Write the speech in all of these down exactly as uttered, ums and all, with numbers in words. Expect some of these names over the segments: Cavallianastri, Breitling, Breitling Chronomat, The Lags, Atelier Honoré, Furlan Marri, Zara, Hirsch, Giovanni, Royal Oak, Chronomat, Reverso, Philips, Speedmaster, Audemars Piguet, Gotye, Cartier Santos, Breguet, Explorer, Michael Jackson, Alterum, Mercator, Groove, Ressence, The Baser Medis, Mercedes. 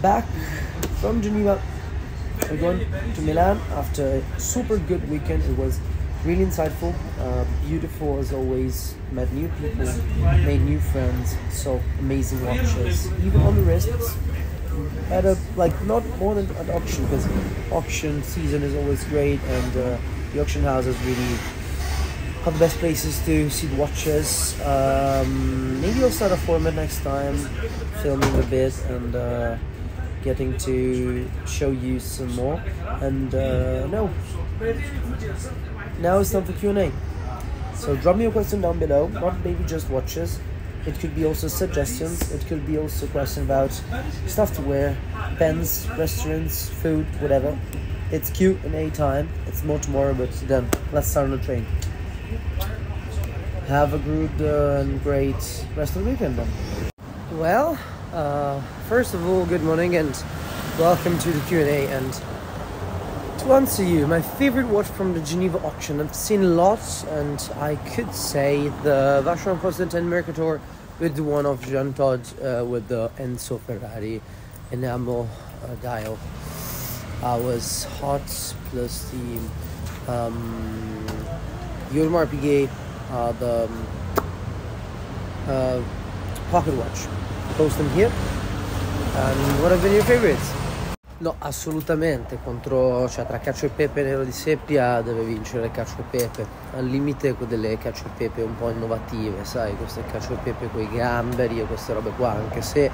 back from Geneva. We're going to Milan after a super good weekend. It was really insightful, uh, beautiful as always, met new people, made new friends, so amazing watches, even on the wrists, at a, like, not more than an auction, because auction season is always great, and uh, the auction houses really are the best places to see the watches. Um, maybe I'll start a format next time, filming a bit, and uh, getting to show you some more, and uh, no, now it's time for Q and A. So drop me a question down below, not maybe just watches, it could be also suggestions, it could be also questions about stuff to wear, pens, restaurants, food, whatever. It's Q and A time, it's more tomorrow, but then let's start on the train. Have a good uh, and great rest of the weekend then. Well, uh, first of all, good morning and welcome to the Q and A. And to answer you, my favorite watch from the Geneva auction, I've seen lots, and I could say the Vacheron Constantin Mercator with the one of Jean Todt uh, with the Enzo Ferrari enamel uh, dial. I was hot, plus the um, Audemars Piguet, uh, the uh, pocket watch. Post them here. And what have been your favorites? No, assolutamente, contro, cioè tra cacio e pepe nero di seppia deve vincere cacio e pepe, al limite con delle cacio e pepe un po' innovative, sai, queste cacio e pepe con i gamberi e queste robe qua, anche se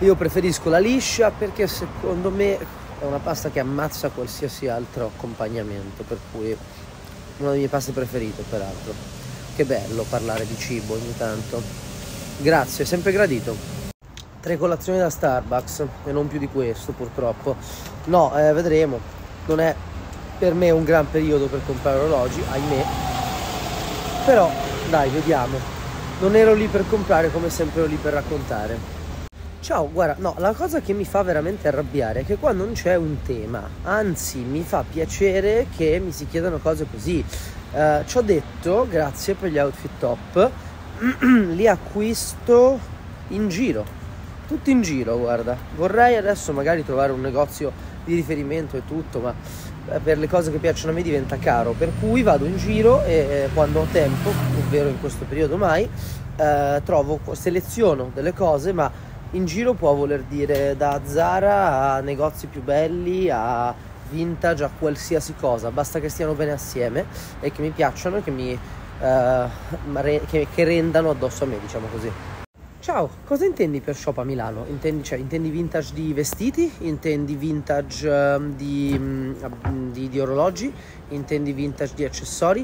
io preferisco la liscia, perché secondo me è una pasta che ammazza qualsiasi altro accompagnamento, per cui una delle mie paste preferite peraltro. Che bello parlare di cibo ogni tanto, grazie, sempre gradito. Tre colazioni da Starbucks e non più di questo, purtroppo. No, eh, vedremo. Non è per me un gran periodo per comprare orologi, ahimè. Però, dai, vediamo. Non ero lì per comprare, come sempre ero lì per raccontare. Ciao, guarda, no, la cosa che mi fa veramente arrabbiare è che qua non c'è un tema. Anzi, mi fa piacere che mi si chiedano cose così. Eh, ci ho detto, grazie per gli outfit top, li acquisto in giro. Tutti in giro, guarda. Vorrei adesso magari trovare un negozio di riferimento e tutto, ma per le cose che piacciono a me diventa caro, per cui vado in giro e quando ho tempo, ovvero in questo periodo mai, eh, trovo, seleziono delle cose, ma in giro può voler dire da Zara a negozi più belli, a vintage, a qualsiasi cosa, basta che stiano bene assieme e che mi piacciono e che mi eh, che, che rendano addosso a me, diciamo così. Ciao, cosa intendi per shop a Milano? Intendi, cioè, intendi vintage di vestiti? Intendi vintage um, di, um, di, di orologi? Intendi vintage di accessori?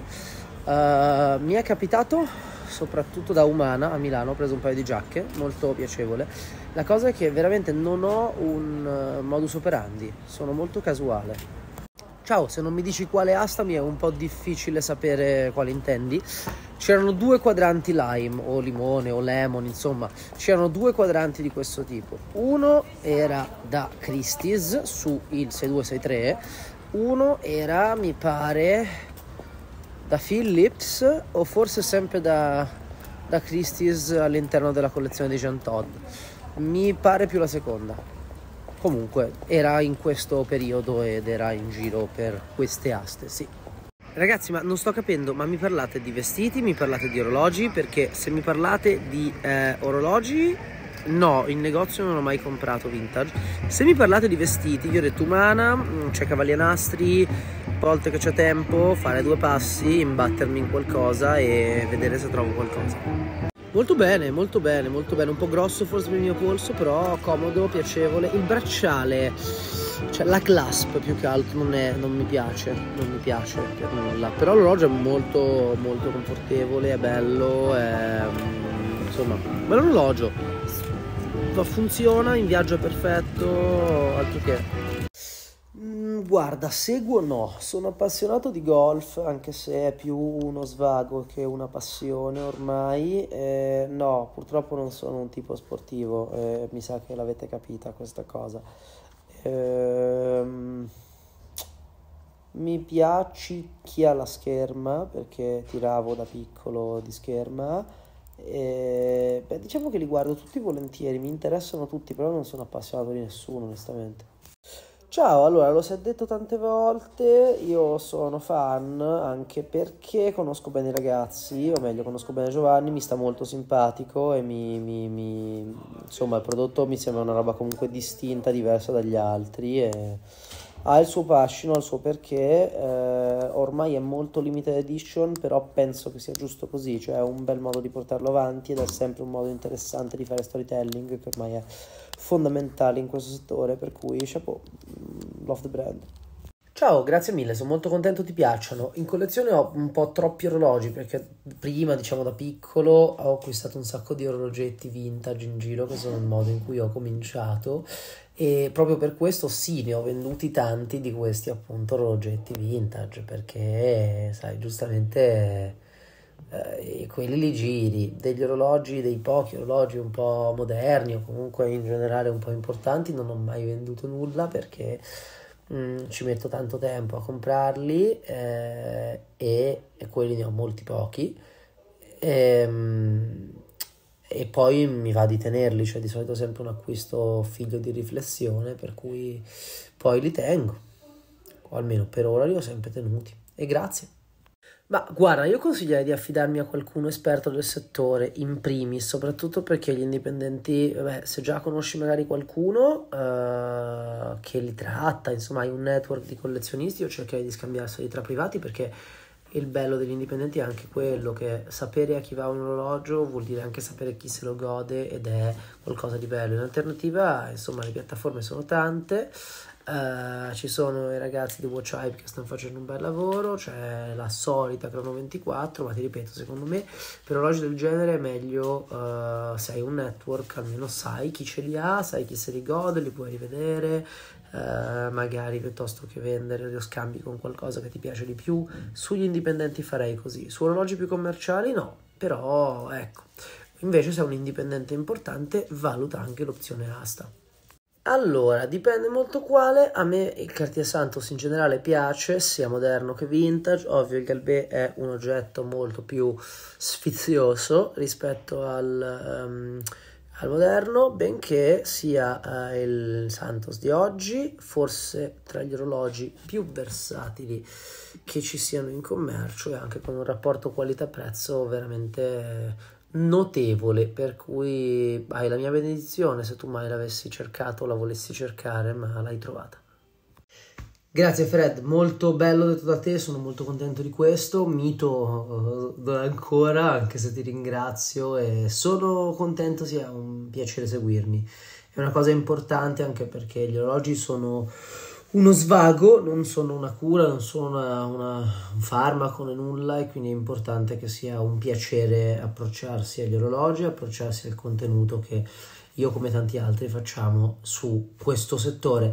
Uh, mi è capitato, soprattutto da Humana a Milano, ho preso un paio di giacche, molto piacevole. La cosa è che veramente non ho un uh, modus operandi, sono molto casuale. Ciao, se non mi dici quale asta mi è un po' difficile sapere quale intendi. C'erano due quadranti lime, o limone, o lemon, insomma. C'erano due quadranti di questo tipo. Uno era da Christie's, su il sei due sei tre. Uno era, mi pare, da Philips, o forse sempre da, da Christie's all'interno della collezione di Jean Todt. Mi pare più la seconda. Comunque era in questo periodo ed era in giro per queste aste, sì. Ragazzi, ma non sto capendo, ma mi parlate di vestiti, mi parlate di orologi? Perché se mi parlate di eh, orologi, no, in negozio non ho mai comprato vintage. Se mi parlate di vestiti, io ho detto Humana, c'è Cavallianastri, volte che c'è tempo, fare due passi, imbattermi in qualcosa e vedere se trovo qualcosa. Molto bene, molto bene, molto bene, un po' grosso forse per il mio polso, però comodo, piacevole. Il bracciale, cioè la clasp più che altro, non, è, non mi piace, non mi piace per nulla. Però l'orologio è molto, molto confortevole, è bello, è, insomma, un bel orologio. Funziona, in viaggio è perfetto, altro che... Guarda, seguo no, sono appassionato di golf, anche se è più uno svago che una passione ormai, eh, no, purtroppo non sono un tipo sportivo, eh, mi sa che l'avete capita questa cosa. Eh, mi piace chi ha la scherma, perché tiravo da piccolo di scherma, E, beh, diciamo che li guardo tutti volentieri, mi interessano tutti, però non sono appassionato di nessuno, onestamente. Ciao, allora, lo si è detto tante volte, io sono fan anche perché conosco bene i ragazzi, o meglio, conosco bene Giovanni, mi sta molto simpatico e mi, mi, mi insomma, il prodotto mi sembra una roba comunque distinta, diversa dagli altri e ha il suo fascino, ha il suo perché. Eh, ormai è molto limited edition, però penso che sia giusto così, cioè è un bel modo di portarlo avanti ed è sempre un modo interessante di fare storytelling che ormai è fondamentale in questo settore, per cui chapeau, love the brand. Ciao, grazie mille, sono molto contento, ti piacciono. In collezione ho un po' troppi orologi perché prima, diciamo da piccolo, ho acquistato un sacco di orologetti vintage in giro, che sono il modo in cui ho cominciato, e proprio per questo sì, ne ho venduti tanti di questi appunto orologetti vintage, perché sai, giustamente eh, quelli li giri, degli orologi, dei pochi orologi un po' moderni o comunque in generale un po' importanti non ho mai venduto nulla perché Mm, ci metto tanto tempo a comprarli, eh, e, e quelli ne ho molti pochi, e, e poi mi va di tenerli, cioè di solito è sempre un acquisto figlio di riflessione, per cui poi li tengo, o almeno per ora li ho sempre tenuti, e grazie. Ma guarda, io consiglierei di affidarmi a qualcuno esperto del settore in primis, soprattutto perché gli indipendenti, vabbè, se già conosci magari qualcuno uh, che li tratta, insomma hai un network di collezionisti, io cercherei di scambiarseli tra privati, perché il bello degli indipendenti è anche quello che sapere a chi va un orologio vuol dire anche sapere chi se lo gode ed è qualcosa di bello. In alternativa, insomma, le piattaforme sono tante. Uh, ci sono i ragazzi di Watch Hype che stanno facendo un bel lavoro, c'è la solita Chrono ventiquattro, ma ti ripeto, secondo me per orologi del genere è meglio uh, se hai un network, almeno sai chi ce li ha, sai chi se li gode, li puoi rivedere, uh, magari piuttosto che vendere lo scambi con qualcosa che ti piace di più. Sugli indipendenti farei così, su orologi più commerciali no, però ecco, invece se è un indipendente importante valuta anche l'opzione asta. Allora, dipende molto quale. A me il Cartier Santos in generale piace, sia moderno che vintage. Ovvio, il Galbet è un oggetto molto più sfizioso rispetto al, um, al moderno, benché sia uh, il Santos di oggi forse tra gli orologi più versatili che ci siano in commercio, e anche con un rapporto qualità-prezzo veramente notevole, per cui hai la mia benedizione se tu mai l'avessi cercato o la volessi cercare, ma l'hai trovata. Grazie Fred, molto bello detto da te, sono molto contento di questo, mito ancora, anche se ti ringrazio, e sono contento, sia un piacere seguirmi. È una cosa importante anche perché gli orologi sono uno svago, non sono una cura, non sono una, una, un farmaco né nulla, e quindi è importante che sia un piacere approcciarsi agli orologi, approcciarsi al contenuto che io come tanti altri facciamo su questo settore.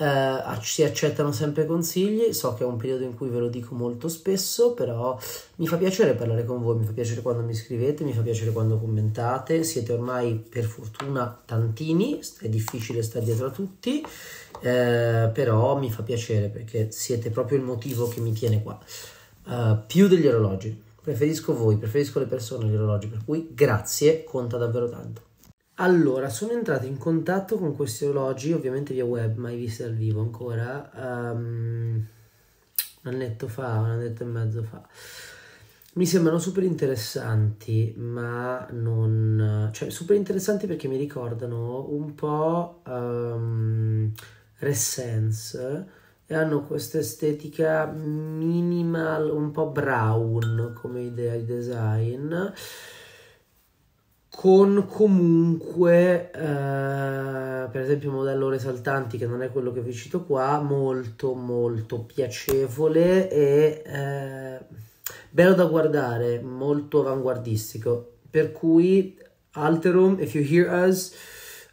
Eh, si accettano sempre consigli, so che è un periodo in cui ve lo dico molto spesso, però mi fa piacere parlare con voi, mi fa piacere quando mi scrivete, mi fa piacere quando commentate, siete ormai per fortuna tantini, è difficile stare dietro a tutti, eh, però mi fa piacere perché siete proprio il motivo che mi tiene qua, uh, più degli orologi, preferisco voi, preferisco le persone agli orologi, per cui grazie, conta davvero tanto. Allora, sono entrato in contatto con questi orologi, ovviamente via web, mai visti dal vivo ancora, um, un annetto fa, un annetto e mezzo fa. Mi sembrano super interessanti, ma non... cioè, super interessanti perché mi ricordano un po' um, Ressence, e hanno questa estetica minimal, un po' brown come idea di design, con comunque eh, per esempio modello Resaltanti, che non è quello che vi cito qua, molto molto piacevole e eh, bello da guardare, molto avanguardistico, per cui Alterum, if you hear us,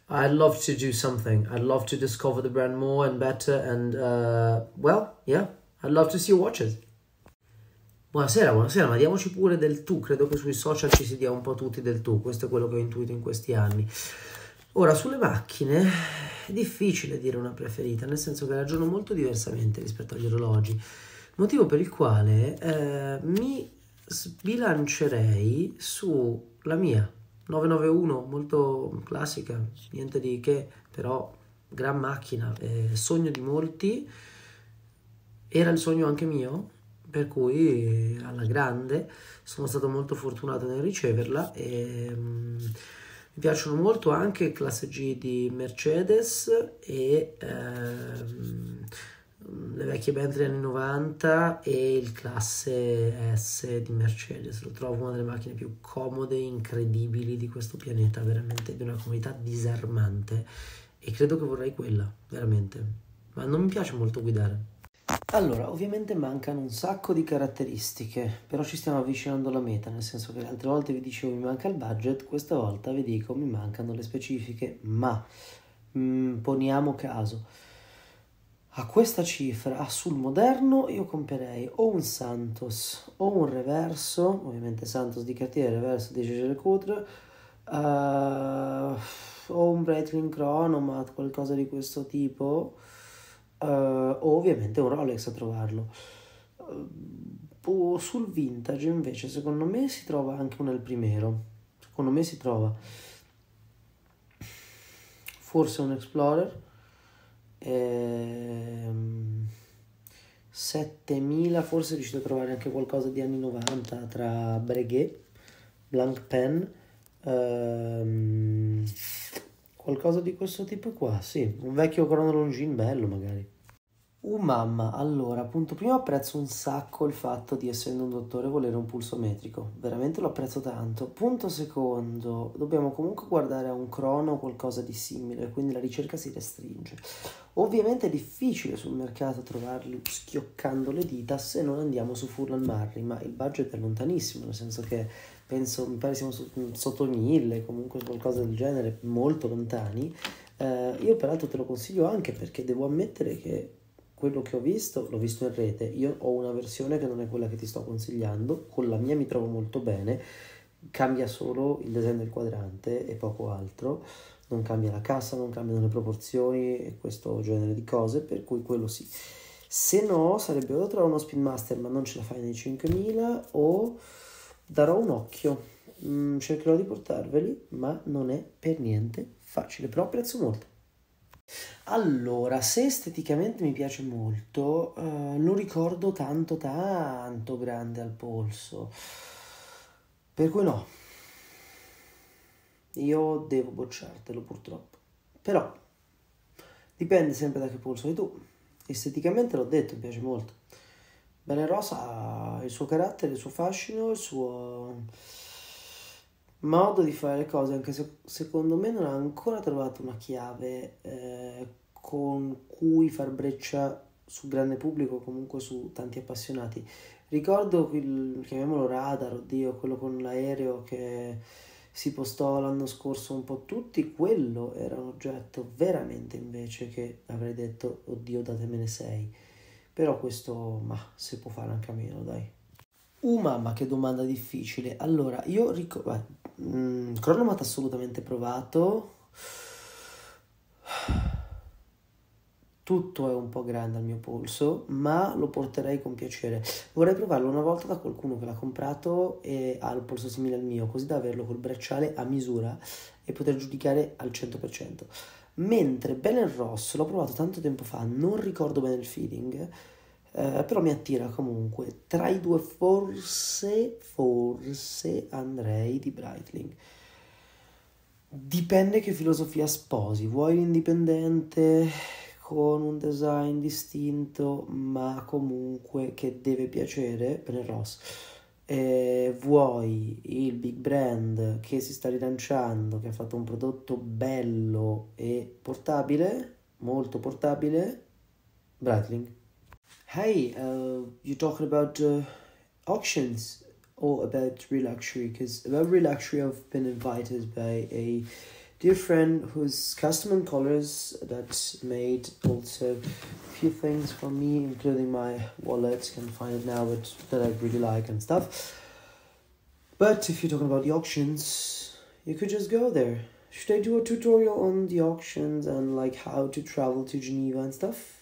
I'd love to do something, I'd love to discover the brand more and better and uh, well, yeah, I'd love to see your watches. Buonasera, buonasera, ma diamoci pure del tu, credo che sui social ci si dia un po' tutti del tu, questo è quello che ho intuito in questi anni. Ora, sulle macchine è difficile dire una preferita, nel senso che ragiono molto diversamente rispetto agli orologi, motivo per il quale eh, mi sbilancerei sulla mia nove nove uno, molto classica, niente di che, però gran macchina, eh, sogno di molti, era il sogno anche mio, per cui alla grande sono stato molto fortunato nel riceverla. E, mm, mi piacciono molto anche classe G di Mercedes e ehm, le vecchie Bentley anni novanta e il classe S di Mercedes. Lo trovo una delle macchine più comode e incredibili di questo pianeta, veramente di una comodità disarmante, e credo che vorrei quella, veramente, ma non mi piace molto guidare. Allora, ovviamente mancano un sacco di caratteristiche, però ci stiamo avvicinando alla meta, nel senso che le altre volte vi dicevo mi manca il budget, questa volta vi dico mi mancano le specifiche, ma mh, poniamo caso. A questa cifra, sul moderno, io comprerei o un Santos o un Reverso, ovviamente Santos di Cartier, Reverso di Jaeger-LeCoultre, uh, o un Breitling Chronomat, qualcosa di questo tipo, o uh, ovviamente un Rolex a trovarlo. Uh, sul vintage invece secondo me si trova anche un El Primero, secondo me si trova forse un Explorer, ehm, settemila, forse riuscite a trovare anche qualcosa di anni novanta tra Breguet, Blancpain, ehm, qualcosa di questo tipo qua, sì, un vecchio cronolongine bello magari. Uh mamma, allora, appunto, prima apprezzo un sacco il fatto di, essendo un dottore, volere un pulsometrico, veramente lo apprezzo tanto. Punto secondo, dobbiamo comunque guardare a un crono o qualcosa di simile, quindi la ricerca si restringe. Ovviamente è difficile sul mercato trovarli schioccando le dita se non andiamo su Furlan Marri, ma il budget è lontanissimo, nel senso che penso, mi pare siamo sotto mille, comunque qualcosa del genere, molto lontani. Eh, io peraltro te lo consiglio anche perché devo ammettere che quello che ho visto, l'ho visto in rete, io ho una versione che non è quella che ti sto consigliando, con la mia mi trovo molto bene, cambia solo il design del quadrante e poco altro, non cambia la cassa, non cambiano le proporzioni e questo genere di cose, per cui quello sì. Se no sarebbe o trovare uno Speedmaster, ma non ce la fai nei cinquemila, o darò un occhio, mm, cercherò di portarveli, ma non è per niente facile, però apprezzo molto. Allora, se esteticamente mi piace molto, eh, lo ricordo tanto tanto grande al polso, per cui no, io devo bocciartelo purtroppo, però dipende sempre da che polso hai tu. Esteticamente l'ho detto, mi piace molto. Bell Ross ha il suo carattere, il suo fascino, il suo modo di fare le cose, anche se secondo me non ha ancora trovato una chiave eh, con cui far breccia sul grande pubblico, comunque su tanti appassionati. Ricordo il, chiamiamolo radar, oddio, quello con l'aereo che si postò l'anno scorso un po' tutti, quello era un oggetto veramente invece che avrei detto oddio datemene sei. Però questo, ma si può fare anche a meno, dai. Uh mamma, che domanda difficile. Allora, io ricordo... Cronomat assolutamente provato. Tutto è un po' grande al mio polso, ma lo porterei con piacere. Vorrei provarlo una volta da qualcuno che l'ha comprato e ha il polso simile al mio, così da averlo col bracciale a misura e poter giudicare al cento per cento. Mentre Bell Ross l'ho provato tanto tempo fa, non ricordo bene il feeling, eh, però mi attira comunque. Tra i due forse, forse andrei di Breitling. Dipende che filosofia sposi, vuoi l'indipendente con un design distinto ma comunque che deve piacere, Bell Ross. Eh, vuoi il big brand che si sta rilanciando, che ha fatto un prodotto bello e portabile, molto portabile, Breitling. Hey, uh, you talking about uh, auctions or about Reluxury? Because about Reluxury I've been invited by a dear friend who's custom in colors that made also few things for me, including my wallet, can find it now, but that I really like and stuff. But if you're talking about the auctions, you could just go there. Should I do a tutorial on the auctions and like how to travel to Geneva and stuff?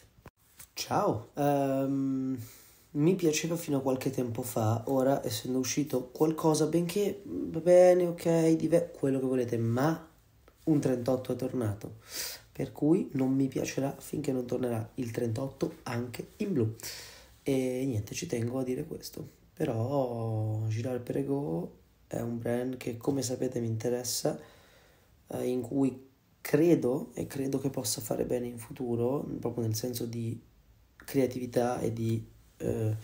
Ciao, um, mi piaceva fino a qualche tempo fa, ora essendo uscito qualcosa, benché va bene, ok, dive- quello che volete, ma un trentotto è tornato, per cui non mi piacerà finché non tornerà il trentotto anche in blu. E niente, ci tengo a dire questo, però Girard Perregaux è un brand che, come sapete, mi interessa, eh, in cui credo e credo che possa fare bene in futuro, proprio nel senso di creatività e di eh,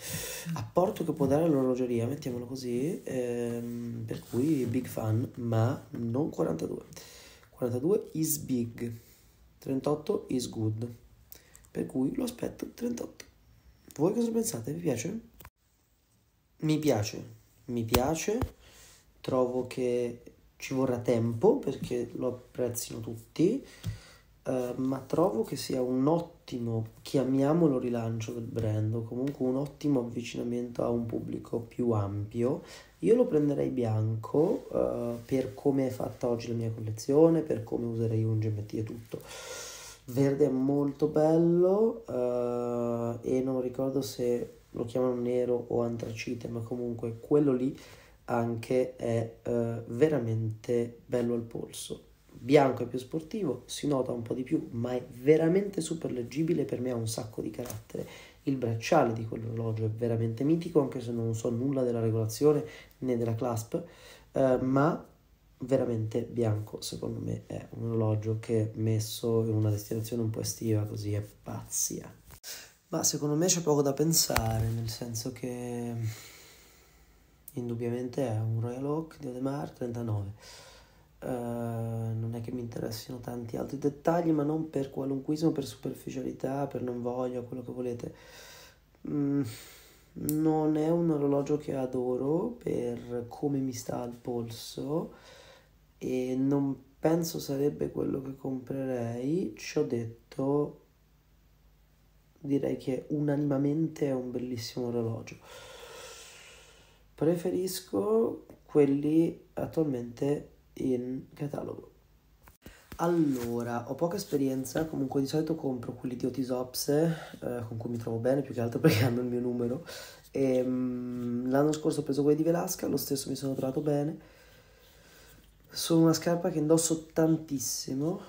apporto che può dare all'orologeria, mettiamolo così, ehm, per cui big fan, ma non quarantadue quarantadue is big, trentotto is good, per cui lo aspetto trentotto. Voi cosa pensate? Vi piace? Mi piace, mi piace, trovo che ci vorrà tempo perché lo apprezzino tutti, eh, ma trovo che sia un ottimo, chiamiamolo rilancio del brand, o comunque un ottimo avvicinamento a un pubblico più ampio. Io lo prenderei bianco, eh, per come è fatta oggi la mia collezione, per come userei un G M T e tutto. Verde è molto bello, uh, e non ricordo se lo chiamano nero o antracite, ma comunque quello lì anche è uh, veramente bello al polso. Bianco è più sportivo, si nota un po' di più, ma è veramente super leggibile, per me ha un sacco di carattere. Il bracciale di quell'orologio è veramente mitico, anche se non so nulla della regolazione né della clasp, uh, ma veramente bianco secondo me è un orologio che, messo in una destinazione un po' estiva così, è pazzia. Ma secondo me c'è poco da pensare, nel senso che indubbiamente è un Royal Oak di Audemars trentanove, uh, non è che mi interessino tanti altri dettagli, ma non per qualunquismo, per superficialità, per non voglio, quello che volete. mm. Non è un orologio che adoro per come mi sta al polso e non penso sarebbe quello che comprerei. Ci ho detto, direi che unanimamente è un bellissimo orologio. Preferisco quelli attualmente in catalogo. Allora, ho poca esperienza, comunque di solito compro quelli di Otisops, eh, con cui mi trovo bene, più che altro perché hanno il mio numero. E, mm, l'anno scorso ho preso quelli di Velasca, lo stesso mi sono trovato bene. Sono una scarpa che indosso tantissimo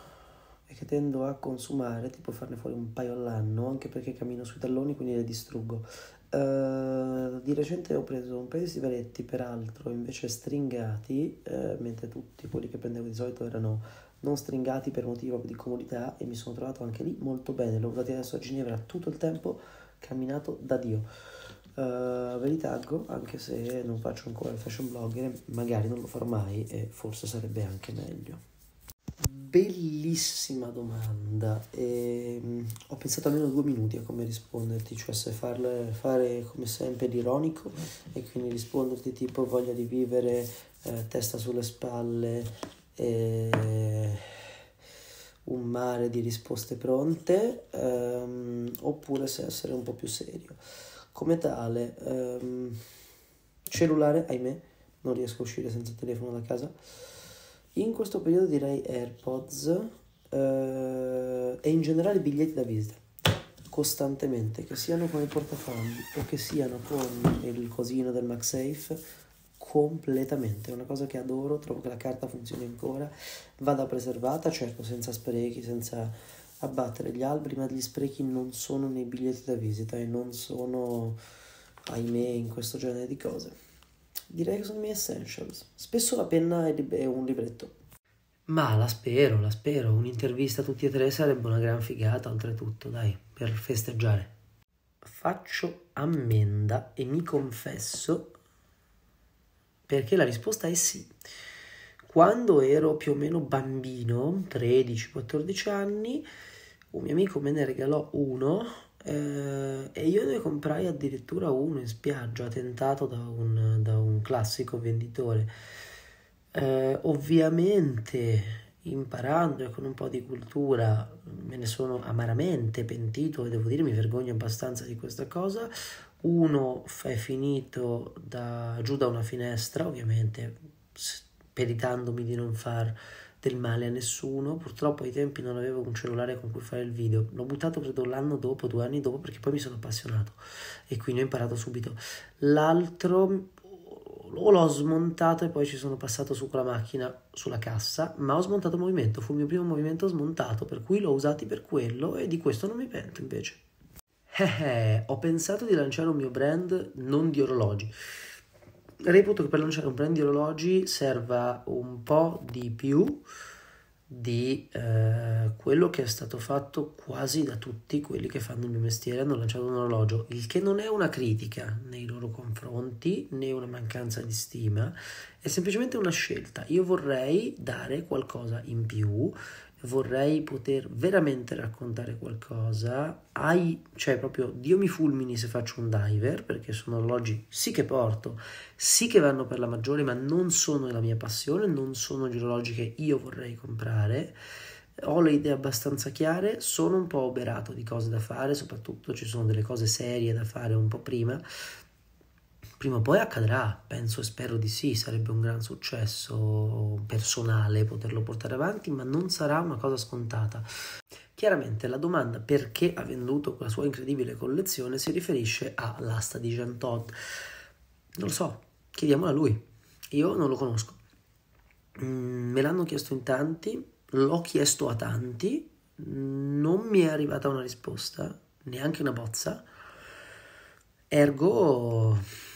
e che tendo a consumare, tipo farne fuori un paio all'anno, anche perché cammino sui talloni, quindi le distruggo. Uh, di recente ho preso un paio di stiveretti, peraltro invece stringati, eh, mentre tutti quelli che prendevo di solito erano non stringati per motivo di comodità, e mi sono trovato anche lì molto bene. L'ho usato adesso a Ginevra tutto il tempo, camminato da Dio. Uh, ve li taggo, anche se non faccio ancora il fashion blogger, magari non lo farò mai e forse sarebbe anche meglio. Bellissima domanda, e, um, ho pensato almeno due minuti a come risponderti, cioè se farle, fare come sempre l'ironico e quindi risponderti tipo voglia di vivere, eh, testa sulle spalle, e un mare di risposte pronte, um, oppure se essere un po' più serio come tale. Um, cellulare, ahimè, non riesco a uscire senza telefono da casa in questo periodo, direi AirPods, uh, e in generale biglietti da visita costantemente, che siano con il portafogli o che siano con il cosino del MagSafe, completamente. È una cosa che adoro, trovo che la carta funzioni ancora, vada preservata, certo senza sprechi, senza abbattere gli alberi, ma gli sprechi non sono nei biglietti da visita e non sono, ahimè, in questo genere di cose. Direi che sono i miei essentials. Spesso la penna e un libretto. Ma la spero, la spero, un'intervista tutti e tre sarebbe una gran figata, oltretutto, dai, per festeggiare. Faccio ammenda e mi confesso, perché la risposta è sì. Quando ero più o meno bambino, tredici quattordici anni, un mio amico me ne regalò uno, eh, e io ne comprai addirittura uno in spiaggia, tentato da un, da un classico venditore. Eh, ovviamente, imparando e con un po' di cultura, me ne sono amaramente pentito e devo dire mi vergogno abbastanza di questa cosa. Uno è finito da, giù da una finestra, ovviamente peritandomi di non far del male a nessuno. Purtroppo ai tempi non avevo un cellulare con cui fare il video, l'ho buttato credo l'anno dopo, due anni dopo, perché poi mi sono appassionato e quindi ho imparato subito. L'altro o l'ho smontato e poi ci sono passato su con la macchina, sulla cassa, ma ho smontato il movimento, fu il mio primo movimento smontato, per cui l'ho usato per quello e di questo non mi pento invece. Eh eh, ho pensato di lanciare un mio brand non di orologi. Reputo che per lanciare un brand di orologi serva un po' di più di eh, quello che è stato fatto quasi da tutti quelli che fanno il mio mestiere, hanno lanciato un orologio, il che non è una critica nei loro confronti né una mancanza di stima, è semplicemente una scelta. Io vorrei dare qualcosa in più, vorrei poter veramente raccontare qualcosa, ai, cioè proprio Dio mi fulmini se faccio un diver, perché sono orologi sì che porto, sì che vanno per la maggiore, ma non sono la mia passione, non sono gli orologi che io vorrei comprare, ho le idee abbastanza chiare, sono un po' oberato di cose da fare, soprattutto ci sono delle cose serie da fare un po' prima, prima o poi accadrà, penso e spero di sì, sarebbe un gran successo personale poterlo portare avanti, ma non sarà una cosa scontata. Chiaramente la domanda perché ha venduto quella sua incredibile collezione si riferisce all'asta di Jean Todt. Non lo so, chiediamola a lui, io non lo conosco. Me l'hanno chiesto in tanti, l'ho chiesto a tanti, non mi è arrivata una risposta, neanche una bozza, ergo...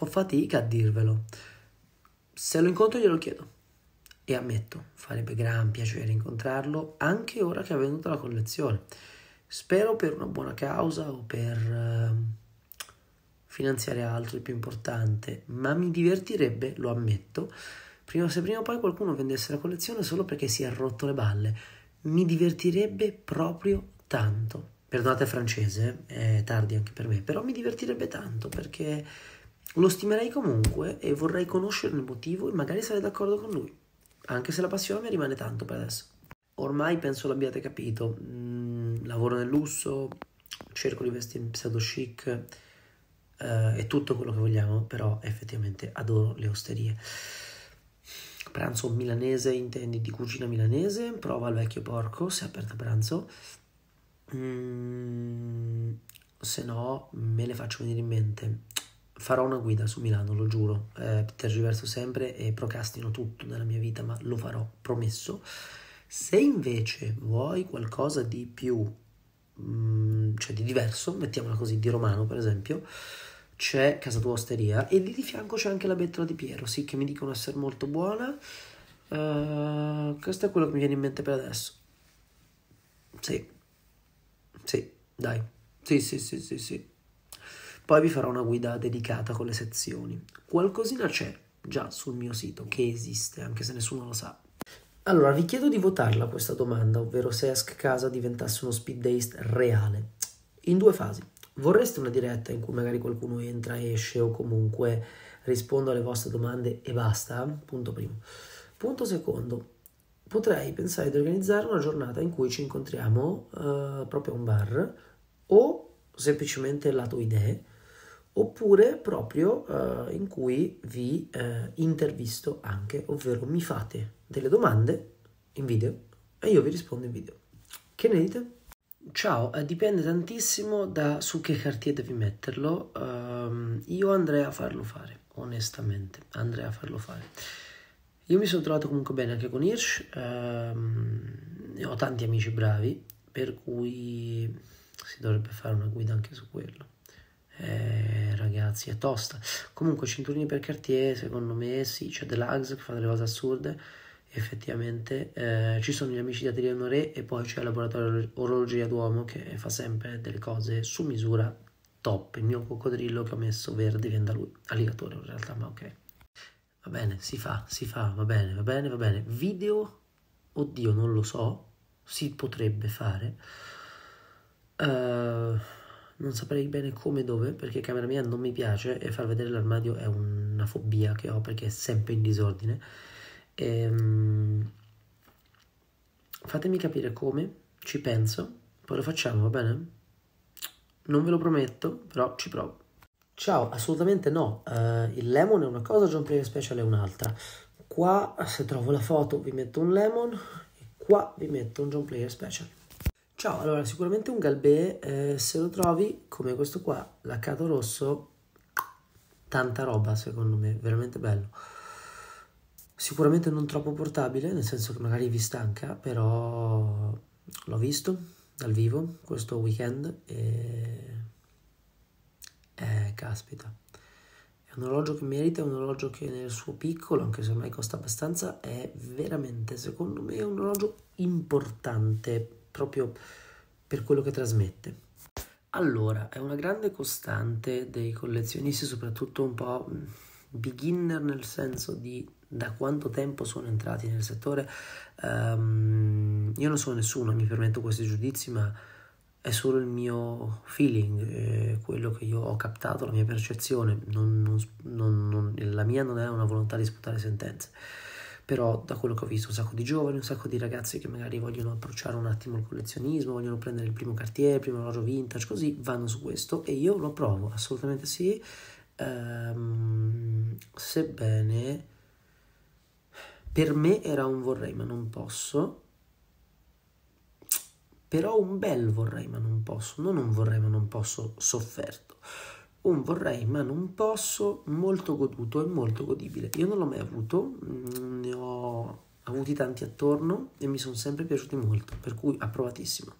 Ho fatica a dirvelo, se lo incontro glielo chiedo e ammetto, farebbe gran piacere incontrarlo anche ora che ha venduto la collezione, spero per una buona causa o per eh, finanziare altro di più importante, ma mi divertirebbe, lo ammetto, prima, se prima o poi qualcuno vendesse la collezione solo perché si è rotto le balle, mi divertirebbe proprio tanto, perdonate il francese, è tardi anche per me, però mi divertirebbe tanto perché lo stimerei comunque e vorrei conoscerne il motivo e magari sarei d'accordo con lui, anche se la passione mi rimane tanto per adesso. Ormai penso l'abbiate capito, mm, lavoro nel lusso, cerco di vestirmi pseudo chic, eh, è tutto quello che vogliamo, però effettivamente adoro le osterie. Pranzo milanese, intendi di cucina milanese, prova il vecchio porco, se è aperto a pranzo. Mm, se no me le faccio venire in mente. Farò una guida su Milano, lo giuro, eh, tergiverso sempre e procrastino tutto nella mia vita, ma lo farò, promesso. Se invece vuoi qualcosa di più, mh, cioè di diverso, mettiamola così, di romano per esempio, c'è Casa Tua Osteria e lì di fianco c'è anche la Bettola di Piero, sì, che mi dicono essere molto buona. Uh, questo è quello che mi viene in mente per adesso. Sì, sì, dai, sì, sì, sì, sì, sì. Poi vi farò una guida dedicata con le sezioni. Qualcosina c'è già sul mio sito, che esiste, anche se nessuno lo sa. Allora, vi chiedo di votarla questa domanda, ovvero se Ask Casa diventasse uno speed date reale. In due fasi. Vorreste una diretta in cui magari qualcuno entra, esce o comunque rispondo alle vostre domande e basta? Punto primo. Punto secondo. Potrei pensare di organizzare una giornata in cui ci incontriamo eh, proprio a un bar o semplicemente lato idee, oppure proprio uh, in cui vi uh, intervisto anche, ovvero mi fate delle domande in video e io vi rispondo in video. Che ne dite? Ciao, eh, dipende tantissimo da su che Cartier devi metterlo, uh, io andrei a farlo fare, onestamente, andrei a farlo fare. Io mi sono trovato comunque bene anche con Hirsch, uh, ho tanti amici bravi, per cui si dovrebbe fare una guida anche su quello. Eh, ragazzi, è tosta. Comunque cinturini per Cartier secondo me sì, c'è The Lags che fa delle cose assurde effettivamente, eh, ci sono gli amici di Atelier Honoré e poi c'è il laboratorio orologeria Duomo che fa sempre delle cose su misura top. Il mio coccodrillo che ho messo verde viene da lui, alligatore in realtà, ma ok, va bene, si fa, si fa, va bene, va bene, va bene. Video, oddio non lo so, si potrebbe fare, ehm uh... non saprei bene come e dove, perché camera mia non mi piace e far vedere l'armadio è una fobia che ho perché è sempre in disordine. Ehm, fatemi capire come, ci penso, poi lo facciamo, va bene? Non ve lo prometto, però ci provo. Ciao, assolutamente no, uh, il Lemon è una cosa, John Player Special è un'altra. qua, se trovo la foto, vi metto un lemon e qua vi metto un John Player Special. Ciao, allora sicuramente un Galbé, eh, se lo trovi come questo qua, laccato rosso, tanta roba secondo me, veramente bello. Sicuramente non troppo portabile, nel senso che magari vi stanca, però l'ho visto dal vivo questo weekend e eh, caspita, è un orologio che merita, è un orologio che nel suo piccolo, anche se ormai costa abbastanza, è veramente, secondo me, un orologio importante proprio per quello che trasmette. Allora, è una grande costante dei collezionisti, soprattutto un po' beginner, nel senso di da quanto tempo sono entrati nel settore. Um, io non sono nessuno, mi permetto questi giudizi, ma è solo il mio feeling, eh, quello che io ho captato, la mia percezione. Non, non, non, non, la mia non è una volontà di sputare sentenze, però da quello che ho visto, un sacco di giovani, un sacco di ragazzi che magari vogliono approcciare un attimo il collezionismo, vogliono prendere il primo Cartier, il primo orologio vintage, così vanno su questo e io lo provo, assolutamente sì. Um, sebbene per me era un vorrei ma non posso, però un bel vorrei ma non posso, non un vorrei ma non posso sofferto, un vorrei ma non posso molto goduto e molto godibile. Io non l'ho mai avuto, ne ho avuti tanti attorno e mi sono sempre piaciuti molto, per cui approvatissimo.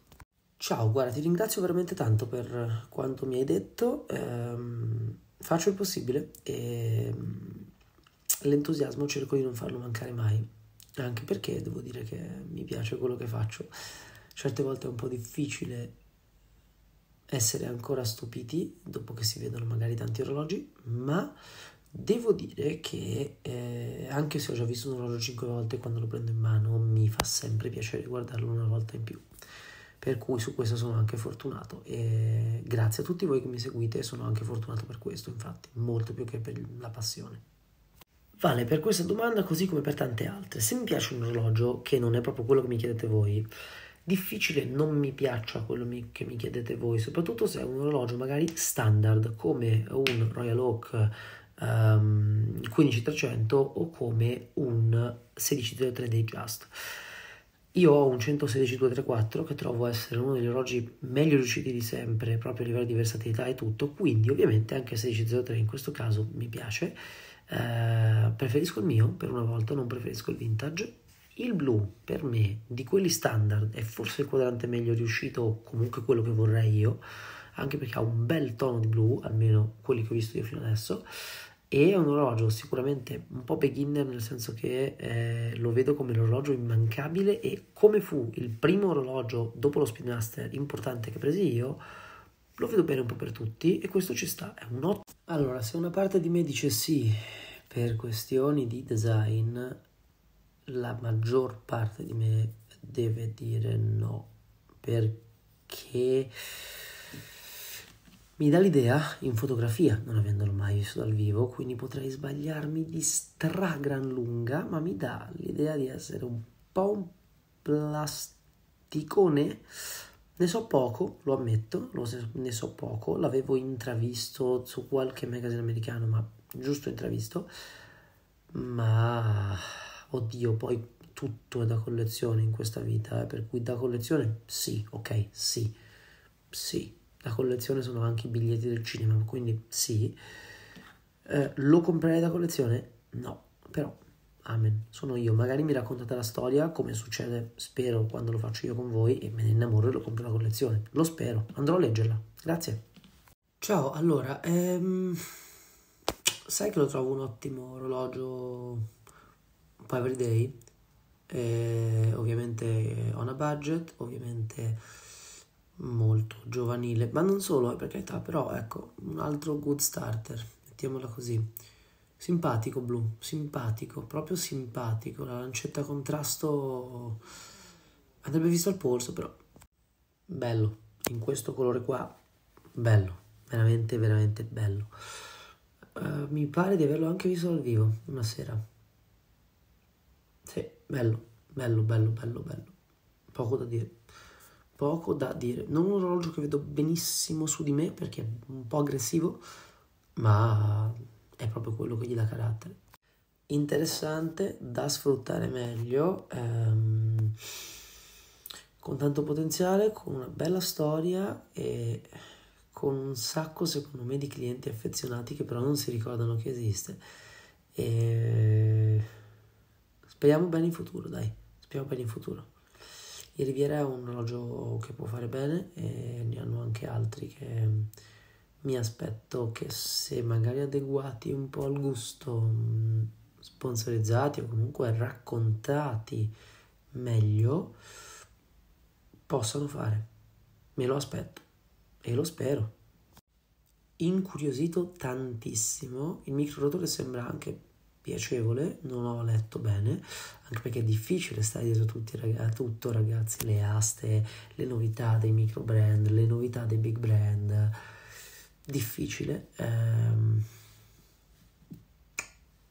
Ciao, guarda, ti ringrazio veramente tanto per quanto mi hai detto, ehm, faccio il possibile e l'entusiasmo cerco di non farlo mancare mai, anche perché devo dire che mi piace quello che faccio. Certe volte è un po' difficile essere ancora stupiti dopo che si vedono magari tanti orologi, ma devo dire che eh, anche se ho già visto un orologio cinque volte, quando lo prendo in mano mi fa sempre piacere guardarlo una volta in più, per cui su questo sono anche fortunato e grazie a tutti voi che mi seguite, sono anche fortunato per questo, infatti, molto più che per la passione. Vale per questa domanda così come per tante altre. Se mi piace un orologio, che non è proprio quello che mi chiedete voi, difficile non mi piaccia quello mi, che mi chiedete voi, soprattutto se è un orologio magari standard come un Royal Oak um, quindicimilotto o come un sedicimilotto dei Just. Io ho un centosedici duecentotrentaquattro che trovo essere uno degli orologi meglio riusciti di sempre, proprio a livello di versatilità e tutto, quindi ovviamente anche sedici zero tre in questo caso mi piace. Uh, preferisco il mio, per una volta non preferisco il vintage. Il blu per me di quelli standard è forse il quadrante meglio riuscito, o comunque quello che vorrei io, anche perché ha un bel tono di blu, almeno quelli che ho visto io fino adesso, e è un orologio sicuramente un po' beginner, nel senso che eh, lo vedo come l'orologio immancabile e come fu il primo orologio dopo lo Speedmaster importante che presi io, lo vedo bene un po' per tutti e questo ci sta, è un ottimo. Allora, se una parte di me dice sì per questioni di design, la maggior parte di me deve dire no, perché mi dà l'idea, in fotografia, non avendolo mai visto dal vivo, quindi potrei sbagliarmi di stragran lunga, ma mi dà l'idea di essere un po' un plasticone. Ne so poco, lo ammetto, lo se, ne so poco, l'avevo intravisto su qualche magazine americano, ma giusto intravisto, ma oddio, poi tutto è da collezione in questa vita, eh, per cui da collezione sì, ok, sì, sì, da collezione sono anche i biglietti del cinema, quindi sì, eh, lo comprerei da collezione? No, però amen, sono io, magari mi raccontate la storia come succede, spero, quando lo faccio io con voi e me ne innamoro e lo compro la collezione, lo spero, andrò a leggerla, grazie. Ciao, allora ehm, sai che lo trovo un ottimo orologio un po' everyday, eh, ovviamente on a budget, ovviamente molto giovanile, ma non solo, per carità, però ecco, un altro good starter, mettiamola così. Simpatico blu, simpatico, proprio simpatico, la lancetta contrasto andrebbe vista al polso, però bello, in questo colore qua, bello, veramente veramente bello. Uh, mi pare di averlo anche visto dal vivo una sera. Sì, bello, bello, bello, bello, bello, poco da dire, poco da dire. Non un orologio che vedo benissimo su di me perché è un po' aggressivo, ma è proprio quello che gli dà carattere. interessante da sfruttare meglio, ehm, con tanto potenziale, con una bella storia e con un sacco, secondo me, di clienti affezionati che però non si ricordano che esiste. E speriamo bene in futuro, dai, speriamo bene in futuro. Il Riviera è un orologio che può fare bene e ne hanno anche altri che mi aspetto che, se magari adeguati un po' al gusto, sponsorizzati o comunque raccontati meglio, possano fare. Me lo aspetto e lo spero. Incuriosito tantissimo, il microrotore sembra anche piacevole, non ho letto bene, anche perché è difficile stare dietro tutti, a tutto, ragazzi, le aste, le novità dei micro brand, le novità dei big brand, difficile. Ehm,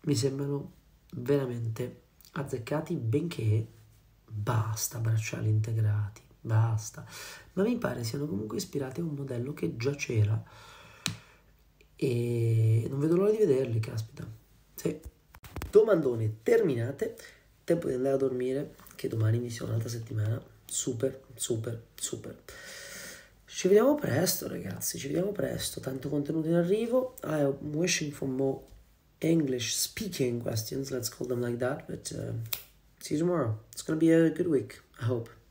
mi sembrano veramente azzeccati, benché basta bracciali integrati, basta, ma mi pare siano comunque ispirati a un modello che già c'era e non vedo l'ora di vederli, caspita. Sì. Domandone terminate, tempo di andare a dormire, che domani mi sia un'altra settimana super super super. Ci vediamo presto, ragazzi, ci vediamo presto, tanto contenuto in arrivo. I'm wishing for more English speaking questions, let's call them like that, but uh, see you tomorrow, it's gonna be a good week, I hope.